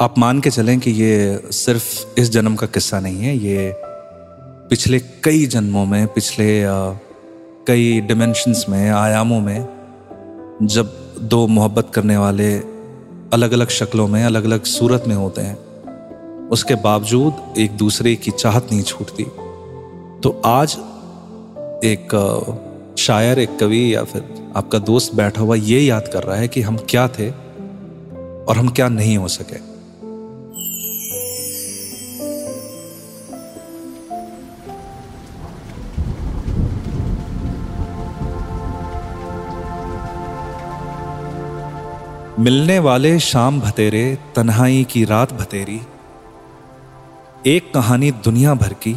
आप मान के चलें कि ये सिर्फ इस जन्म का किस्सा नहीं है। ये पिछले कई जन्मों में, पिछले कई डिमेंशंस में, आयामों में, जब दो मोहब्बत करने वाले अलग अलग शक्लों में, अलग अलग सूरत में होते हैं, उसके बावजूद एक दूसरे की चाहत नहीं छूटती। तो आज एक शायर, एक कवि या फिर आपका दोस्त बैठा हुआ ये याद कर रहा है कि हम क्या थे और हम क्या नहीं हो सके। मिलने वाले शाम भतेरे, तन्हाई की रात भतेरी, एक कहानी दुनिया भर की,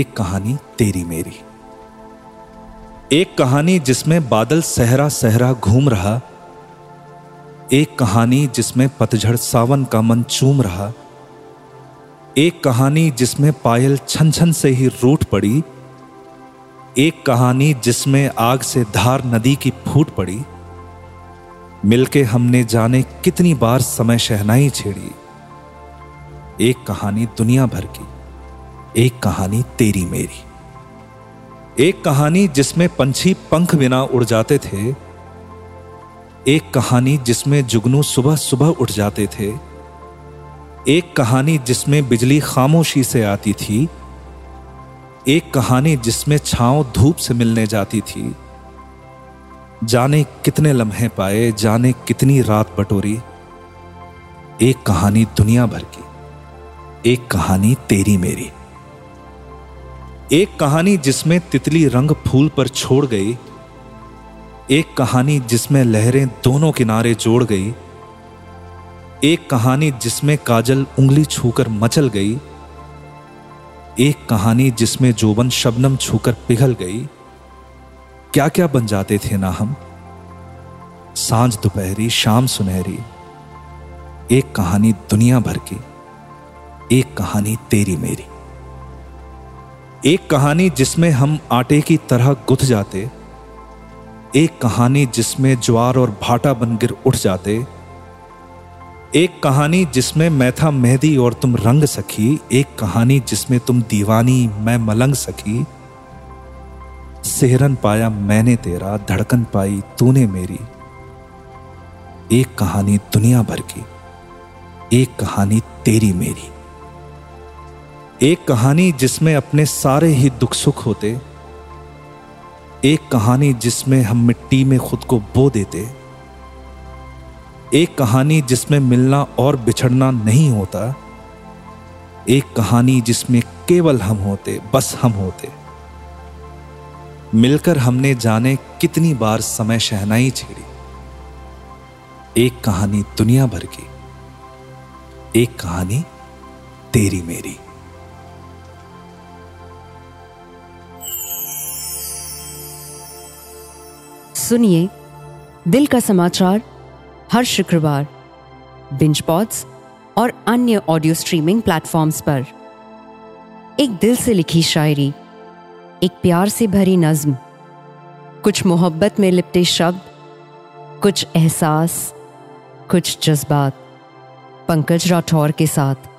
एक कहानी तेरी मेरी। एक कहानी जिसमें बादल सहरा सहरा घूम रहा, एक कहानी जिसमें पतझड़ सावन का मन चूम रहा, एक कहानी जिसमें पायल छन छन से ही रूठ पड़ी, एक कहानी जिसमें आग से धार नदी की फूट पड़ी। मिलके हमने जाने कितनी बार समय शहनाई छेड़ी, एक कहानी दुनिया भर की, एक कहानी तेरी मेरी। एक कहानी जिसमें पंछी पंख बिना उड़ जाते थे, एक कहानी जिसमें जुगनू सुबह सुबह उठ जाते थे, एक कहानी जिसमें बिजली खामोशी से आती थी, एक कहानी जिसमें छांव धूप से मिलने जाती थी। जाने कितने लम्हे पाए, जाने कितनी रात बटोरी, एक कहानी दुनिया भर की, एक कहानी तेरी मेरी। एक कहानी जिसमें तितली रंग फूल पर छोड़ गई, एक कहानी जिसमें लहरें दोनों किनारे जोड़ गई, एक कहानी जिसमें काजल उंगली छूकर मचल गई, एक कहानी जिसमें जोबन शबनम छूकर पिघल गई। क्या क्या बन जाते थे ना हम, सांझ दोपहरी शाम सुनहरी, एक कहानी दुनिया भर की, एक कहानी तेरी मेरी। एक कहानी जिसमें हम आटे की तरह गुथ जाते, एक कहानी जिसमें ज्वार और भाटा बन गिर उठ जाते, एक कहानी जिसमें मैं था मेहदी और तुम रंग सखी, एक कहानी जिसमें तुम दीवानी मैं मलंग सखी। सेहरन पाया मैंने तेरा, धड़कन पाई तूने मेरी, एक कहानी दुनिया भर की, एक कहानी तेरी मेरी। एक कहानी जिसमें अपने सारे ही दुख सुख होते, एक कहानी जिसमें हम मिट्टी में खुद को बो देते, एक कहानी जिसमें मिलना और बिछड़ना नहीं होता, एक कहानी जिसमें केवल हम होते, बस हम होते। मिलकर हमने जाने कितनी बार समय शहनाई छेड़ी, एक कहानी दुनिया भर की, एक कहानी तेरी मेरी। सुनिए दिल का समाचार हर शुक्रवार बिंजपॉड्स और अन्य ऑडियो स्ट्रीमिंग प्लेटफॉर्म्स पर। एक दिल से लिखी शायरी, एक प्यार से भरी नज्म, कुछ मोहब्बत में लिपटे शब्द, कुछ एहसास, कुछ जज्बात, पंकज राठौर के साथ।